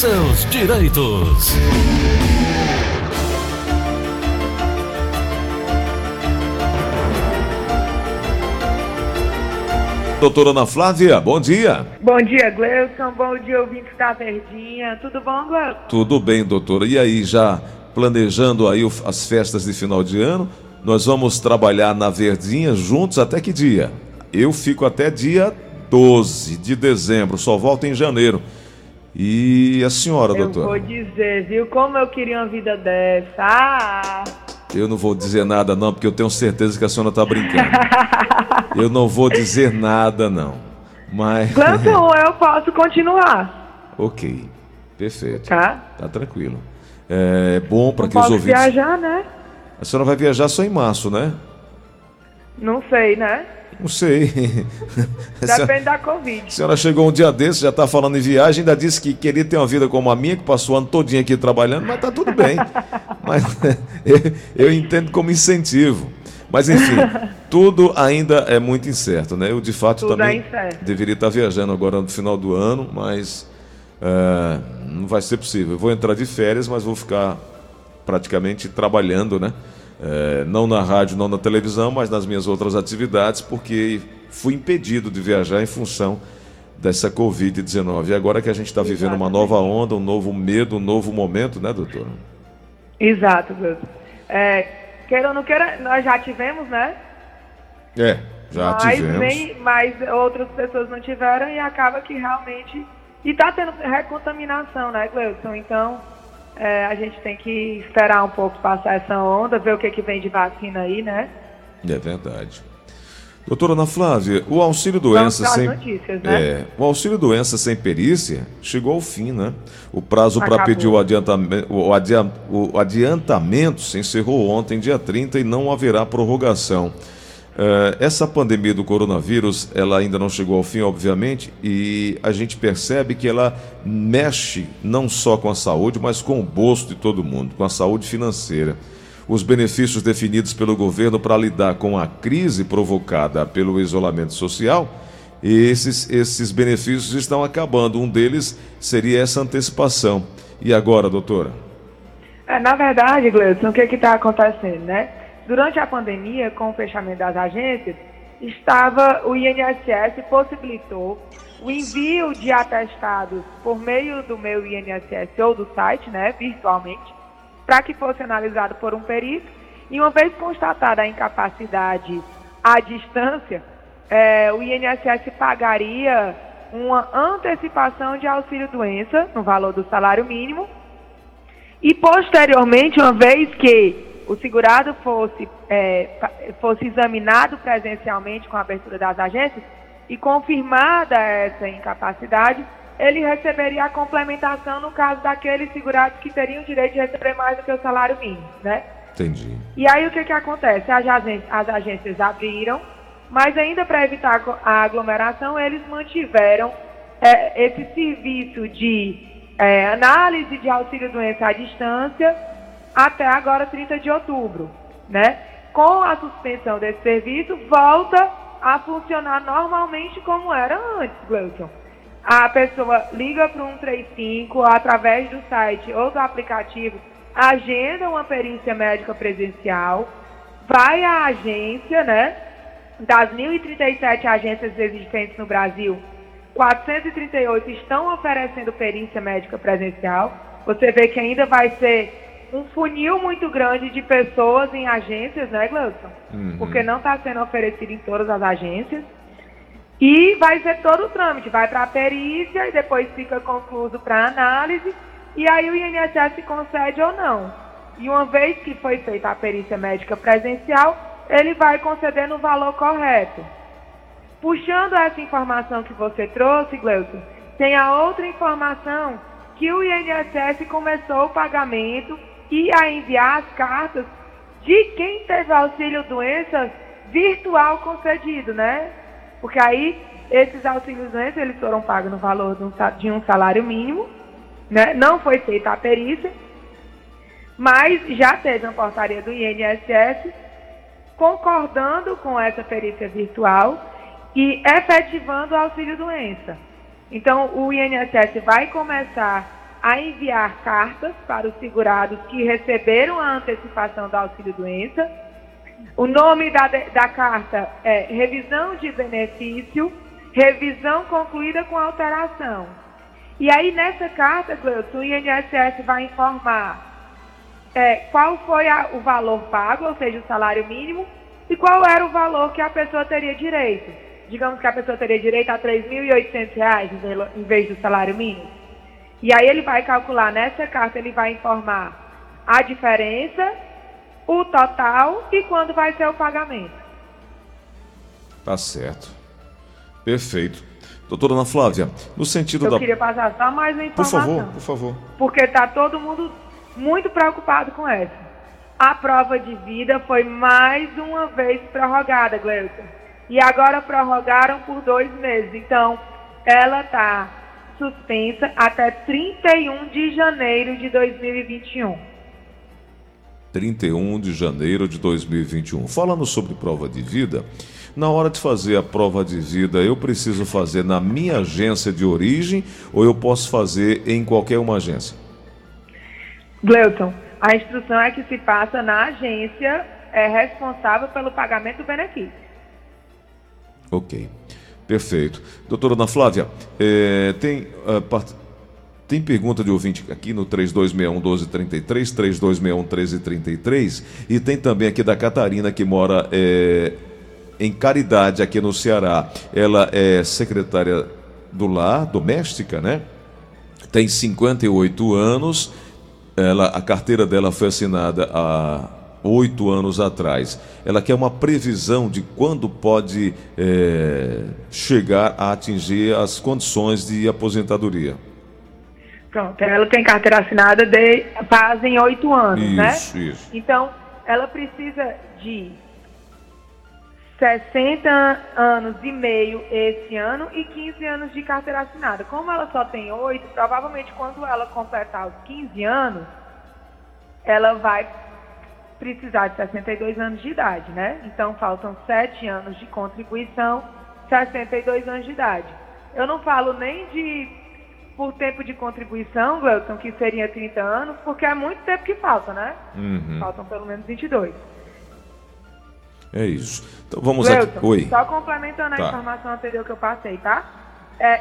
seus direitos. Doutora Ana Flávia, bom dia. Bom dia, Gleudson. Bom dia, ouvintes da Verdinha. Tudo bom, Gleudson? Tudo bem, doutora. E aí, já planejando aí as festas de final de ano, nós vamos trabalhar na Verdinha juntos até que dia? Eu fico até dia 12 de dezembro, só volto em janeiro. E a senhora, doutora? Eu vou dizer, viu, como eu queria uma vida dessa. Ah! Eu não vou dizer nada não, porque eu tenho certeza que a senhora está brincando. Eu não vou dizer nada não. Mas... Gleudson, eu posso continuar. Ok, perfeito. Tá tranquilo. É bom para que os ouvintes... Pode viajar, né? A senhora vai viajar só em março, né? Não sei, né? Não sei. Depende da Covid. A senhora chegou um dia desse, já está falando em viagem, ainda disse que queria ter uma vida como a minha, que passou o ano todinho aqui trabalhando, mas está tudo bem. Mas eu entendo como incentivo. Mas enfim, tudo ainda é muito incerto, né? Eu de fato tudo também é deveria estar viajando agora no final do ano, mas não vai ser possível. Eu vou entrar de férias, mas vou ficar praticamente trabalhando, né? Não na rádio, não na televisão, mas nas minhas outras atividades, porque fui impedido de viajar em função dessa Covid-19. E agora que a gente está vivendo uma nova onda, um novo medo, um novo momento, né, doutora? Exato, Gleudson. Queira ou não queira, nós já tivemos, né? Já tivemos. Mas outras pessoas não tiveram e acaba que realmente... E está tendo recontaminação, né, Gleudson? Então... a gente tem que esperar um pouco passar essa onda, ver o que vem de vacina aí, né? É verdade. Doutora Ana Flávia, o auxílio-doença sem... notícias, né? O auxílio-doença sem perícia chegou ao fim, né? O prazo para pedir o adiantamento se encerrou ontem, dia 30, e não haverá prorrogação. Essa pandemia do coronavírus, ela ainda não chegou ao fim, obviamente, e a gente percebe que ela mexe não só com a saúde, mas com o bolso de todo mundo, com a saúde financeira. Os benefícios definidos pelo governo para lidar com a crise provocada pelo isolamento social, esses benefícios estão acabando. Um deles seria essa antecipação. E agora, doutora? Na verdade, Gleudson, o que está acontecendo, né? Durante a pandemia, com o fechamento das agências, o INSS possibilitou o envio de atestados por meio do meu INSS ou do site, né, virtualmente, para que fosse analisado por um perito. E uma vez constatada a incapacidade à distância, o INSS pagaria uma antecipação de auxílio-doença no valor do salário mínimo. E, posteriormente, uma vez que o segurado fosse examinado presencialmente com a abertura das agências e confirmada essa incapacidade, ele receberia a complementação no caso daqueles segurados que teriam direito de receber mais do que o salário mínimo, né? Entendi. E aí o que acontece? As agências abriram, mas ainda para evitar a aglomeração, eles mantiveram esse serviço de análise de auxílio-doença à distância até agora, 30 de outubro, né? Com a suspensão desse serviço, volta a funcionar normalmente como era antes, Gleudson. A pessoa liga para o 135 através do site ou do aplicativo, agenda uma perícia médica presencial, vai à agência, né? Das 1.037 agências existentes no Brasil, 438 estão oferecendo perícia médica presencial. Você vê que ainda vai ser um funil muito grande de pessoas em agências, né, Gleudson? Uhum. Porque não está sendo oferecido em todas as agências. E vai ser todo o trâmite, vai para a perícia e depois fica concluído para análise, e aí o INSS concede ou não. E uma vez que foi feita a perícia médica presencial, ele vai concedendo o valor correto. Puxando essa informação que você trouxe, Gleudson, tem a outra informação que o INSS começou o pagamento e a enviar as cartas de quem teve auxílio-doença virtual concedido, né? Porque aí, esses auxílios-doença, eles foram pagos no valor de um salário mínimo, né? Não foi feita a perícia, mas já teve uma portaria do INSS concordando com essa perícia virtual e efetivando o auxílio-doença. Então, o INSS vai começar a enviar cartas para os segurados que receberam a antecipação do auxílio-doença. O nome da carta é revisão de benefício, revisão concluída com alteração. E aí, nessa carta, Gleudson, o INSS vai informar qual foi o valor pago, ou seja, o salário mínimo, e qual era o valor que a pessoa teria direito. Digamos que a pessoa teria direito a R$ 3.800 em vez do salário mínimo. E aí ele vai calcular, nessa carta ele vai informar a diferença, o total e quando vai ser o pagamento. Tá certo. Perfeito. Doutora Ana Flávia, no sentido da... Eu queria passar só mais uma informação. Por favor. Porque está todo mundo muito preocupado com essa. A prova de vida foi mais uma vez prorrogada, Gleudson. E agora prorrogaram por 2 meses. Então, ela está suspensa até 31 de janeiro de 2021. 31 de janeiro de 2021. Falando sobre prova de vida, na hora de fazer a prova de vida, eu preciso fazer na minha agência de origem ou eu posso fazer em qualquer uma agência? Gleudson, a instrução é que se passa na agência responsável pelo pagamento do benefício. Ok, perfeito. Doutora Ana Flávia, tem pergunta de ouvinte aqui no 3261-1233, 3261-1333 e tem também aqui da Catarina que mora em Caridade aqui no Ceará. Ela é secretária do lar, doméstica, né? Tem 58 anos... A carteira dela foi assinada há 8 anos atrás. Ela quer uma previsão de quando pode chegar a atingir as condições de aposentadoria. Pronto, ela tem carteira assinada fazem 8 anos, isso, né? Isso. Então, ela precisa de 60 anos e meio esse ano e 15 anos de carteira assinada. Como ela só tem 8, provavelmente quando ela completar os 15 anos, ela vai precisar de 62 anos de idade, né? Então, faltam 7 anos de contribuição, 62 anos de idade. Eu não falo nem por tempo de contribuição, Gleudson, que seria 30 anos, porque é muito tempo que falta, né? Uhum. Faltam pelo menos 22. É isso. Então vamos Gleudson, aqui. Oi. Só complementando a informação anterior que eu passei, tá?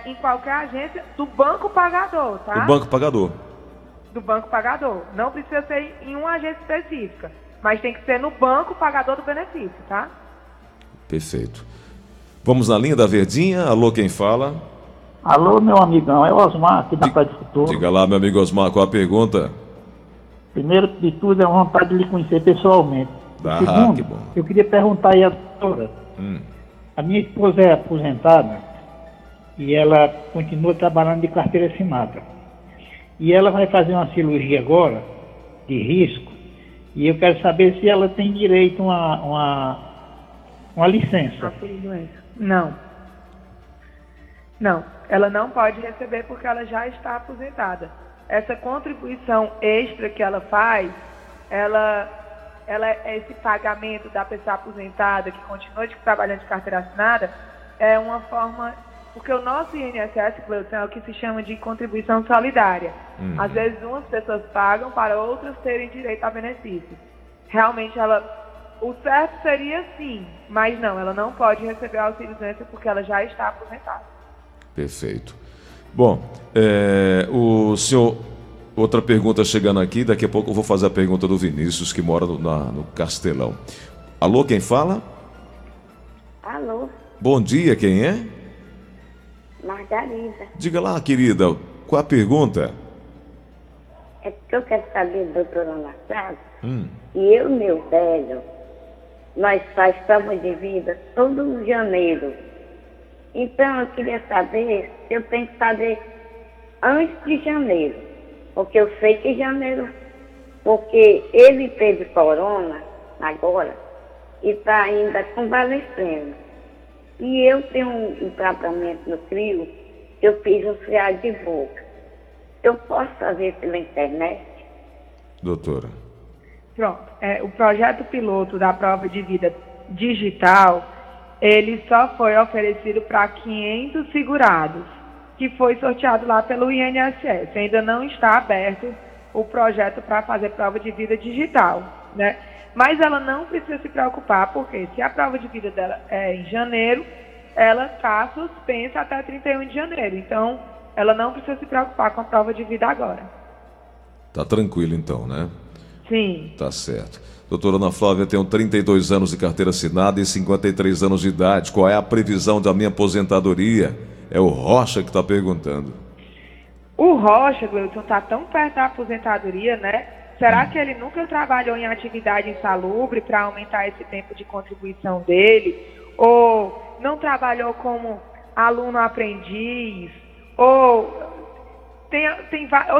Em qualquer agência do banco pagador, tá? Do banco pagador. Não precisa ser em uma agência específica, mas tem que ser no banco pagador do benefício, tá? Perfeito. Vamos na linha da Verdinha. Alô, quem fala? Alô, meu amigão. É o Osmar aqui da Praia do Futuro. Diga lá, meu amigo Osmar, qual a pergunta? Primeiro de tudo, é uma vontade de lhe conhecer pessoalmente. Segundo, que bom. Eu queria perguntar aí à doutora. A minha esposa é aposentada e ela continua trabalhando de carteira assinada. E ela vai fazer uma cirurgia agora, de risco, e eu quero saber se ela tem direito a uma licença. Não. Não, ela não pode receber porque ela já está aposentada. Essa contribuição extra que ela faz, ela é esse pagamento da pessoa aposentada que continua trabalhando de carteira assinada, é uma forma... Porque o nosso INSS, Gleudson, é o que se chama de contribuição solidária. Às vezes, umas pessoas pagam para outras terem direito a benefício. Realmente, o certo seria sim, mas não, ela não pode receber auxílio-doença porque ela já está aposentada. Perfeito. Bom, o senhor... Outra pergunta chegando aqui, daqui a pouco eu vou fazer a pergunta do Vinícius, que mora no Castelão. Alô, quem fala? Alô. Bom dia, quem é? Margarida. Diga lá, querida, qual a pergunta? É porque eu quero saber, doutora Ana Flávia, e eu, meu velho, nós faz prova de vida todo janeiro. Então, eu queria saber se eu tenho que fazer antes de janeiro. Porque eu sei que janeiro, porque ele teve corona agora e está ainda convalescendo. E eu tenho um tratamento no crio, eu fiz um friado de boca. Eu posso fazer pela internet? Doutora. Pronto. O projeto piloto da prova de vida digital, ele só foi oferecido para 500 segurados. que foi sorteado lá pelo INSS. Ainda não está aberto o projeto para fazer prova de vida digital, né? Mas ela não precisa se preocupar, porque se a prova de vida dela é em janeiro, ela está suspensa até 31 de janeiro. Então, ela não precisa se preocupar com a prova de vida agora. Tá tranquilo então, né? Sim. Tá certo. Doutora Ana Flávia, eu tenho 32 anos de carteira assinada e 53 anos de idade. Qual é a previsão da minha aposentadoria? É o Rocha que está perguntando. O Rocha, Gleudson, está tão perto da aposentadoria, né? Será que ele nunca trabalhou em atividade insalubre para aumentar esse tempo de contribuição dele? Ou não trabalhou como aluno aprendiz? Ou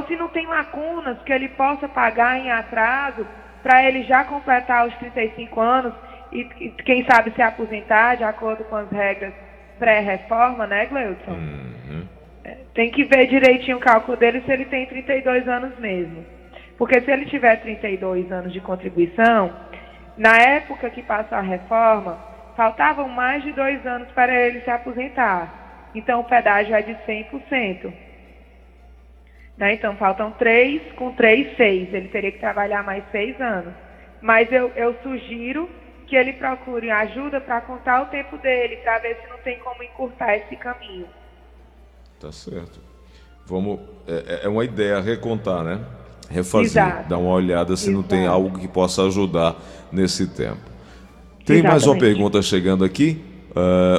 se não tem lacunas que ele possa pagar em atraso para ele já completar os 35 anos e quem sabe se aposentar de acordo com as regras pré-reforma, né, Gleudson? Tem que ver direitinho o cálculo dele se ele tem 32 anos mesmo. Porque se ele tiver 32 anos de contribuição, na época que passou a reforma, faltavam mais de 2 anos para ele se aposentar. Então, o pedágio é de 100%. Né? Então, faltam 3, com 3, 6. Ele teria que trabalhar mais 6 anos. Mas eu sugiro que ele procure ajuda para contar o tempo dele, para ver se não tem como encurtar esse caminho. Tá certo. Vamos, é uma ideia recontar, né? Refazer, dar uma olhada se não tem algo que possa ajudar nesse tempo. Tem mais uma pergunta chegando aqui,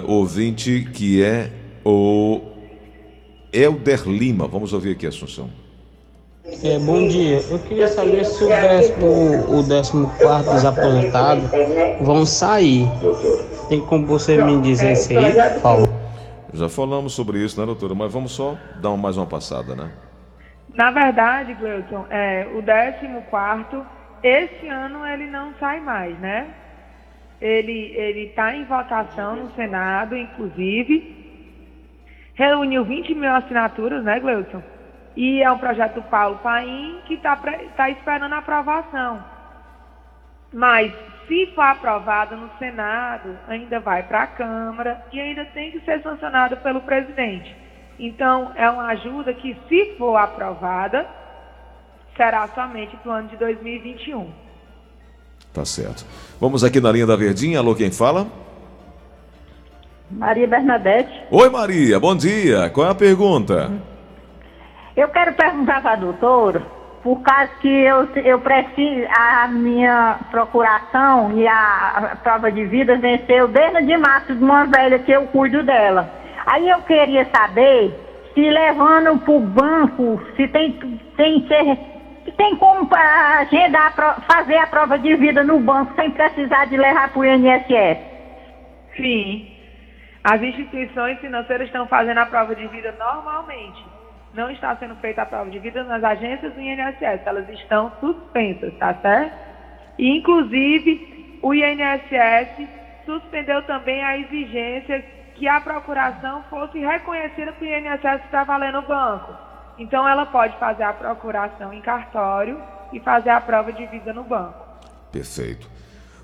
ouvinte, que é o Helder Lima. Vamos ouvir aqui, Assunção. Bom dia. Eu queria saber se o 14º desaposentado vão sair. Tem como você me dizer isso aí, por favor? Já falamos sobre isso, né, doutora? Mas vamos só dar mais uma passada, né? Na verdade, Gleudson, o 14º, esse ano ele não sai mais, né? Ele está em votação no Senado, inclusive. Reuniu 20 mil assinaturas, né, Gleudson? E é um projeto do Paulo Paim que está esperando a aprovação. Mas, se for aprovado no Senado, ainda vai para a Câmara e ainda tem que ser sancionado pelo presidente. Então, é uma ajuda que, se for aprovada, será somente para o ano de 2021. Tá certo. Vamos aqui na linha da Verdinha. Alô, quem fala? Maria Bernadette. Oi, Maria. Bom dia. Qual é a pergunta? Eu quero perguntar para a doutora. Por causa que eu preciso, a minha procuração e a prova de vida venceu desde de março de uma velha que eu cuido dela. Aí eu queria saber se levando para o banco, se tem como agendar, fazer a prova de vida no banco sem precisar de levar para o INSS. Sim. As instituições financeiras estão fazendo a prova de vida normalmente. Não está sendo feita a prova de vida nas agências do INSS, elas estão suspensas, tá certo? E, inclusive, o INSS suspendeu também a exigência que a procuração fosse reconhecida que o INSS está valendo o banco. Então, ela pode fazer a procuração em cartório e fazer a prova de vida no banco. Perfeito.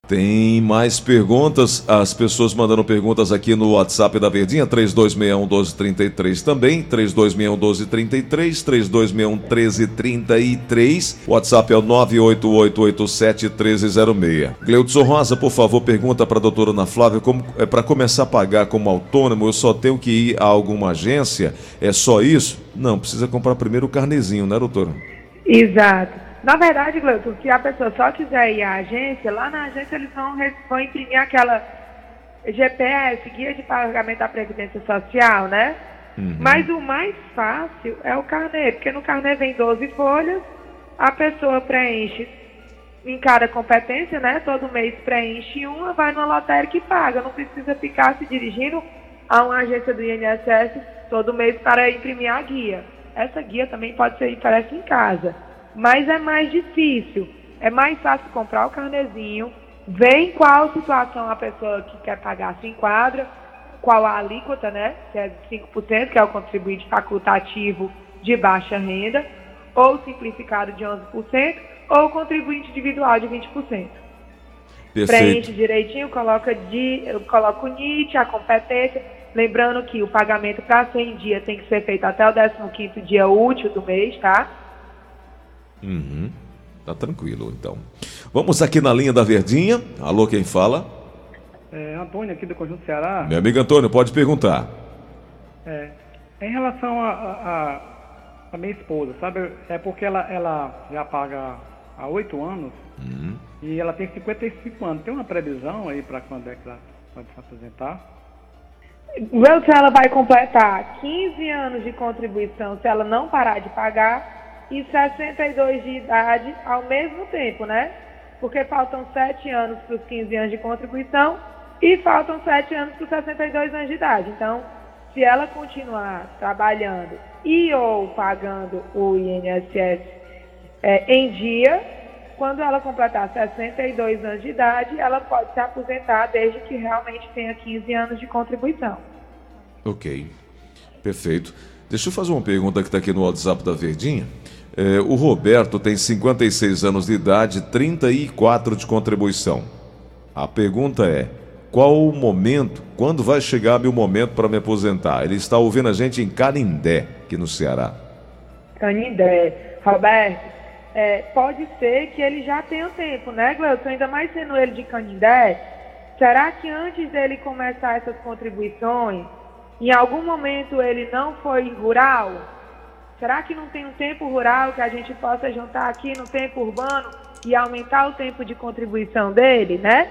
Tem mais perguntas, as pessoas mandando perguntas aqui no WhatsApp da Verdinha, 3261-1233 também, 3261-1233, 3261-1333, o WhatsApp é o 98887-1306. Gleudson Rosa, por favor, pergunta para a doutora Ana Flávia, como é para começar a pagar como autônomo, eu só tenho que ir a alguma agência, é só isso? Não, precisa comprar primeiro o carnezinho, né, doutora? Exato. Na verdade, Gleudson, se a pessoa só quiser ir à agência, lá na agência eles vão imprimir aquela GPS, guia de pagamento da Previdência Social, né? Uhum. Mas o mais fácil é o carnê, porque no carnê vem 12 folhas, a pessoa preenche em cada competência, né? Todo mês preenche uma, vai numa lotérica e paga. Não precisa ficar se dirigindo a uma agência do INSS todo mês para imprimir a guia. Essa guia também pode ser impressa em casa. Mas é mais difícil, é mais fácil comprar o carnezinho, ver em qual situação a pessoa que quer pagar se enquadra, qual a alíquota, né, que é de 5%, que é o contribuinte facultativo de baixa renda, ou simplificado de 11%, ou contribuinte individual de 20%. Perfeito. Preenche direitinho, coloca o NIT, a competência, Lembrando que o pagamento para 100 dias tem que ser feito até o 15º dia útil do mês, tá? Uhum. Tá tranquilo, então. Vamos aqui na linha da Verdinha. Alô, quem fala? É, Antônio, aqui do Conjunto Ceará. Meu amigo Antônio, pode perguntar. É, em relação a minha esposa, sabe? É porque ela já paga há 8 anos, e ela tem 55 anos. Tem uma previsão aí para quando é que ela pode se aposentar? Gleudson, ela vai completar 15 anos de contribuição se ela não parar de pagar e 62 de idade ao mesmo tempo, né? Porque faltam 7 anos para os 15 anos de contribuição e faltam 7 anos para os 62 anos de idade. Então, se ela continuar trabalhando e ou pagando o INSS em dia, quando ela completar 62 anos de idade, ela pode se aposentar desde que realmente tenha 15 anos de contribuição. Ok, perfeito. Deixa eu fazer uma pergunta que está aqui no WhatsApp da Verdinha. O Roberto tem 56 anos de idade, 34 de contribuição. A pergunta é, qual o momento, quando vai chegar meu momento para me aposentar? Ele está ouvindo a gente em Canindé, aqui no Ceará. Canindé. Roberto, pode ser que ele já tenha tempo, né, Gleudson? Ainda mais sendo ele de Canindé, será que antes dele começar essas contribuições, em algum momento ele não foi rural? Será que não tem um tempo rural que a gente possa juntar aqui no tempo urbano e aumentar o tempo de contribuição dele, né?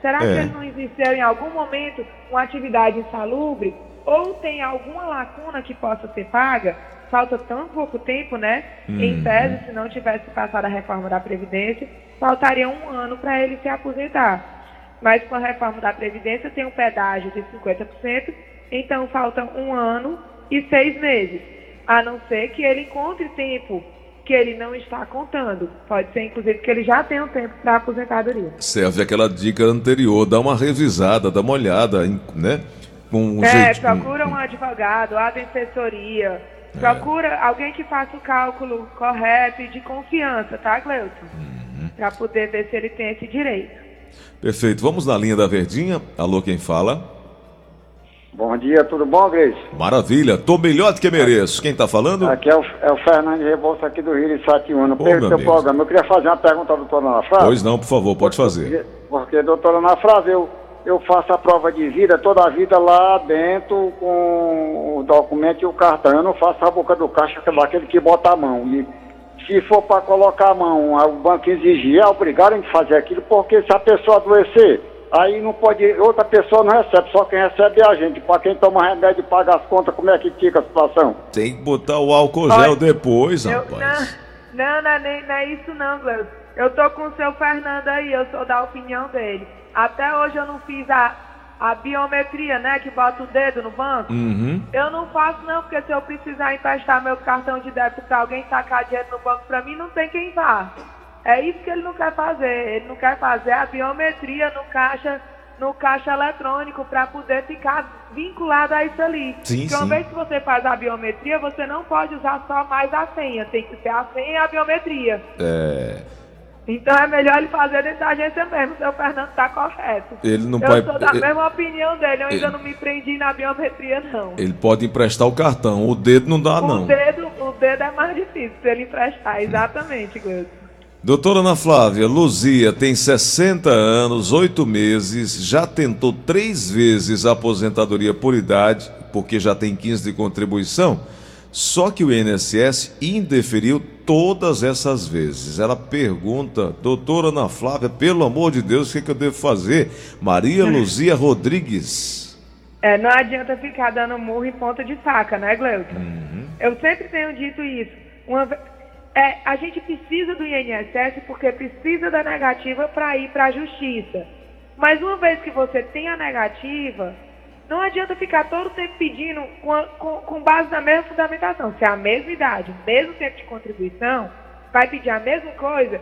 Será que ele não exerceu em algum momento uma atividade insalubre? Ou tem alguma lacuna que possa ser paga? Falta tão pouco tempo, né? Em tese, se não tivesse passado a reforma da Previdência, faltaria 1 ano para ele se aposentar. Mas com a reforma da Previdência tem um pedágio de 50%, então faltam 1 ano e 6 meses. A não ser que ele encontre tempo que ele não está contando. Pode ser, inclusive, que ele já tenha um tempo para a aposentadoria. Serve aquela dica anterior, dá uma revisada, dá uma olhada, né? Procura um advogado, a defensoria. Procura alguém que faça o cálculo correto e de confiança, tá, Gleudson? Para poder ver se ele tem esse direito. Perfeito. Vamos na linha da Verdinha. Alô, quem fala? Bom dia, tudo bom, Gleudson? Maravilha. Tô melhor do que mereço. Quem tá falando? Aqui é o Fernando Rebouça, aqui do Rio de Satiúna. Pelo seu programa, eu queria fazer uma pergunta à doutora Ana Flávia. Pois não, por favor, pode fazer. Porque doutora Ana Flávia, eu faço a prova de vida, toda a vida lá dentro, com o documento e o cartão. Eu não faço a boca do caixa, que é aquele que bota a mão. E se for para colocar a mão, o banco exigir, é obrigado a gente fazer aquilo, porque se a pessoa adoecer, aí não pode, outra pessoa não recebe, só quem recebe é a gente. Para quem toma remédio e paga as contas, como é que fica a situação? Tem que botar o álcool gel depois, rapaz. Não é isso não, Gleudson. Eu tô com o seu Fernando aí, eu sou da opinião dele. Até hoje eu não fiz a biometria, né, que bota o dedo no banco. Eu não faço não, porque se eu precisar emprestar meu cartão de débito para alguém tacar dinheiro no banco para mim, não tem quem vá. É isso que ele não quer fazer. Ele não quer fazer a biometria no caixa eletrônico para poder ficar vinculado a isso ali. Porque uma vez que você faz a biometria, você não pode usar só mais a senha. Tem que ser a senha e a biometria. Então é melhor ele fazer dentro da agência mesmo, seu Fernando está correto. Eu sou da mesma opinião dele, eu ainda não me prendi na biometria, não. Ele pode emprestar o cartão, o dedo não dá, não. O dedo é mais difícil para ele emprestar, exatamente, Gleudson. Doutora Ana Flávia, Luzia tem 60 anos, 8 meses, já tentou 3 vezes a aposentadoria por idade, porque já tem 15 de contribuição. Só que o INSS indeferiu todas essas vezes. Ela pergunta, doutora Ana Flávia, pelo amor de Deus, o que eu devo fazer? Maria Luzia Rodrigues. Não adianta ficar dando murro em ponta de faca, né, Gleudson? Eu sempre tenho dito isso. A gente precisa do INSS porque precisa da negativa para ir para a justiça. Mas uma vez que você tem a negativa, não adianta ficar todo o tempo pedindo com base na mesma fundamentação. Se é a mesma idade, mesmo tempo de contribuição, vai pedir a mesma coisa,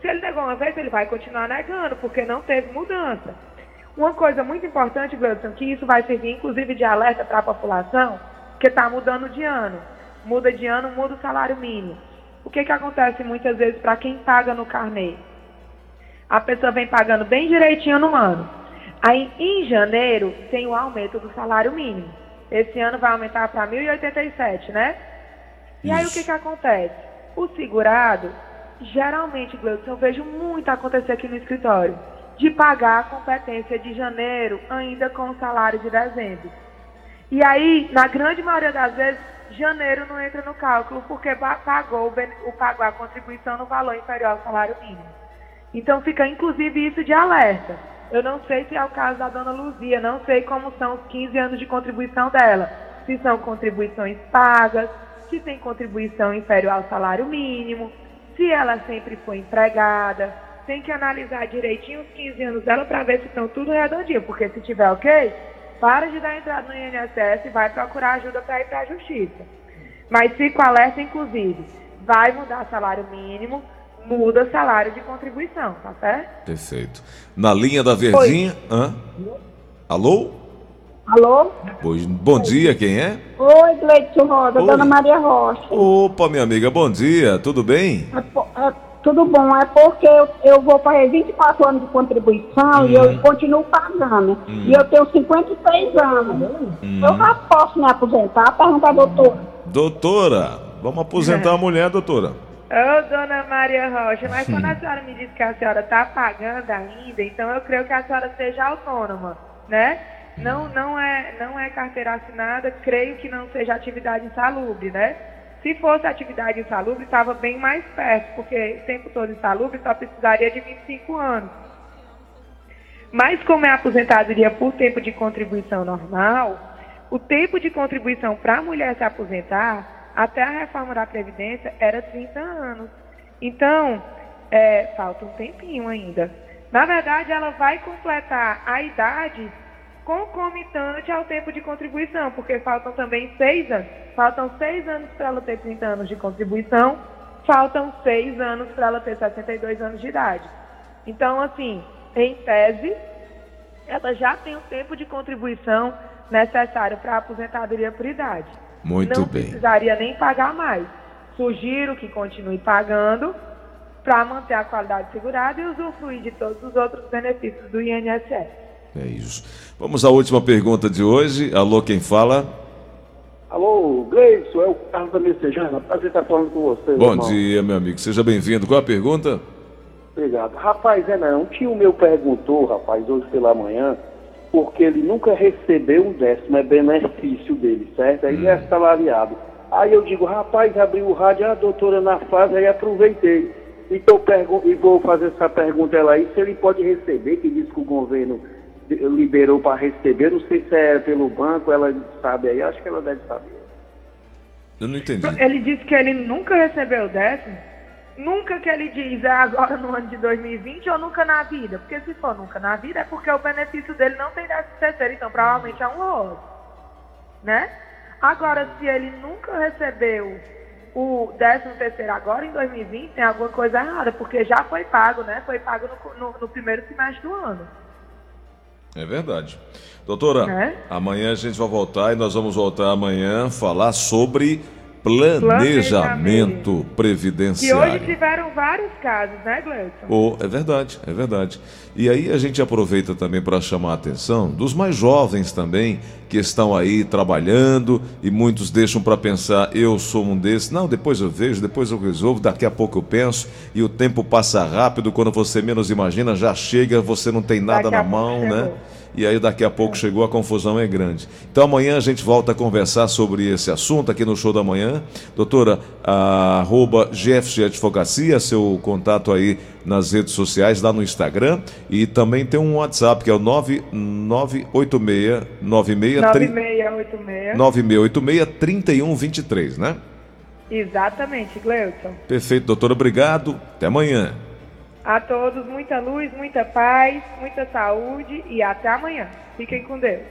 se ele negou uma vez, ele vai continuar negando, porque não teve mudança. Uma coisa muito importante, Gleudson, que isso vai servir inclusive de alerta para a população, que está mudando de ano. Muda de ano, muda o salário mínimo. O que acontece muitas vezes para quem paga no carnê? A pessoa vem pagando bem direitinho no ano. Aí, em janeiro, tem o aumento do salário mínimo. Esse ano vai aumentar para 1.087, né? E aí o que acontece? O segurado, geralmente, Gleudson, eu vejo muito acontecer aqui no escritório, de pagar a competência de janeiro ainda com o salário de dezembro. E aí, na grande maioria das vezes, janeiro não entra no cálculo, porque pagou a contribuição no valor inferior ao salário mínimo. Então fica, inclusive, isso de alerta. Eu não sei se é o caso da dona Luzia, não sei como são os 15 anos de contribuição dela, se são contribuições pagas, se tem contribuição inferior ao salário mínimo, se ela sempre foi empregada. Tem que analisar direitinho os 15 anos dela para ver se estão tudo redondinho, porque se tiver ok, para de dar entrada no INSS e vai procurar ajuda para ir para a justiça. Mas fica alerta, inclusive, vai mudar salário mínimo, muda salário de contribuição, tá certo? Perfeito. Na linha da Verdinha... Alô? Alô? Pois, bom dia, quem é? Oi, Gleudson Rosa, Dona Maria Rocha. Opa, minha amiga, bom dia, tudo bem? Tudo bom, é porque eu vou fazer 24 anos de contribuição e eu continuo pagando. E eu tenho 56 anos. Eu já posso me aposentar? Pergunta a doutora. Doutora, vamos aposentar a mulher, doutora. Ô, Dona Maria Rocha, mas quando a senhora me disse que a senhora está pagando ainda, então eu creio que a senhora seja autônoma, né? Não é carteira assinada, creio que não seja atividade insalubre, né? Se fosse atividade insalubre, estava bem mais perto, porque o tempo todo insalubre só precisaria de 25 anos. Mas como é aposentadoria por tempo de contribuição normal, o tempo de contribuição para a mulher se aposentar, até a reforma da Previdência, era 30 anos. Então, falta um tempinho ainda. Na verdade, ela vai completar a idade concomitante ao tempo de contribuição, porque faltam também 6 anos. Faltam 6 anos para ela ter 30 anos de contribuição, faltam 6 anos para ela ter 62 anos de idade. Então, assim, em tese, ela já tem o tempo de contribuição necessário para a aposentadoria por idade. Muito bem. Não precisaria nem pagar mais. Sugiro que continue pagando para manter a qualidade segurada e usufruir de todos os outros benefícios do INSS. É isso. Vamos à última pergunta de hoje. Alô, quem fala? Alô, Gleidson, é o Carlos da Messejana. Prazer estar falando com você. Bom dia, meu amigo. Seja bem-vindo. Qual a pergunta? Obrigado. Rapaz, um tio meu perguntou, hoje pela manhã, porque ele nunca recebeu um décimo, é benefício dele, certo? Ele é assalariado. Aí eu digo, rapaz, abri o rádio, a doutora Ana Flávia, aí aproveitei. Então e vou fazer essa pergunta a ela aí, se ele pode receber, que diz que o governo liberou para receber, não sei se é pelo banco, ela sabe aí, acho que ela deve saber. Eu não entendi. Ele disse que ele nunca recebeu o décimo? Nunca, que ele diz, agora no ano de 2020 ou nunca na vida? Porque se for nunca na vida, é porque o benefício dele não tem décimo terceiro, então provavelmente é um ou outro, né? Agora, se ele nunca recebeu o 13º agora em 2020, tem alguma coisa errada, porque já foi pago, né? Foi pago no primeiro semestre do ano. É verdade. Doutora, amanhã a gente vai voltar e nós vamos voltar amanhã falar sobre planejamento previdenciário. E hoje tiveram vários casos, né, Gleudson? É verdade, é verdade. E aí a gente aproveita também para chamar a atenção dos mais jovens também, que estão aí trabalhando e muitos deixam para pensar, eu sou um desses, não, depois eu vejo, depois eu resolvo, daqui a pouco eu penso, e o tempo passa rápido, quando você menos imagina, já chega, você não tem nada na mão, né? E aí daqui a pouco chegou, a confusão é grande. Então amanhã a gente volta a conversar sobre esse assunto aqui no Show da Manhã. Doutora, @GFG Advocacia, seu contato aí nas redes sociais, lá no Instagram. E também tem um WhatsApp que é o 9686-3123, né? Exatamente, Gleudson. Perfeito, doutora, obrigado. Até amanhã. A todos, muita luz, muita paz, muita saúde e até amanhã. Fiquem com Deus.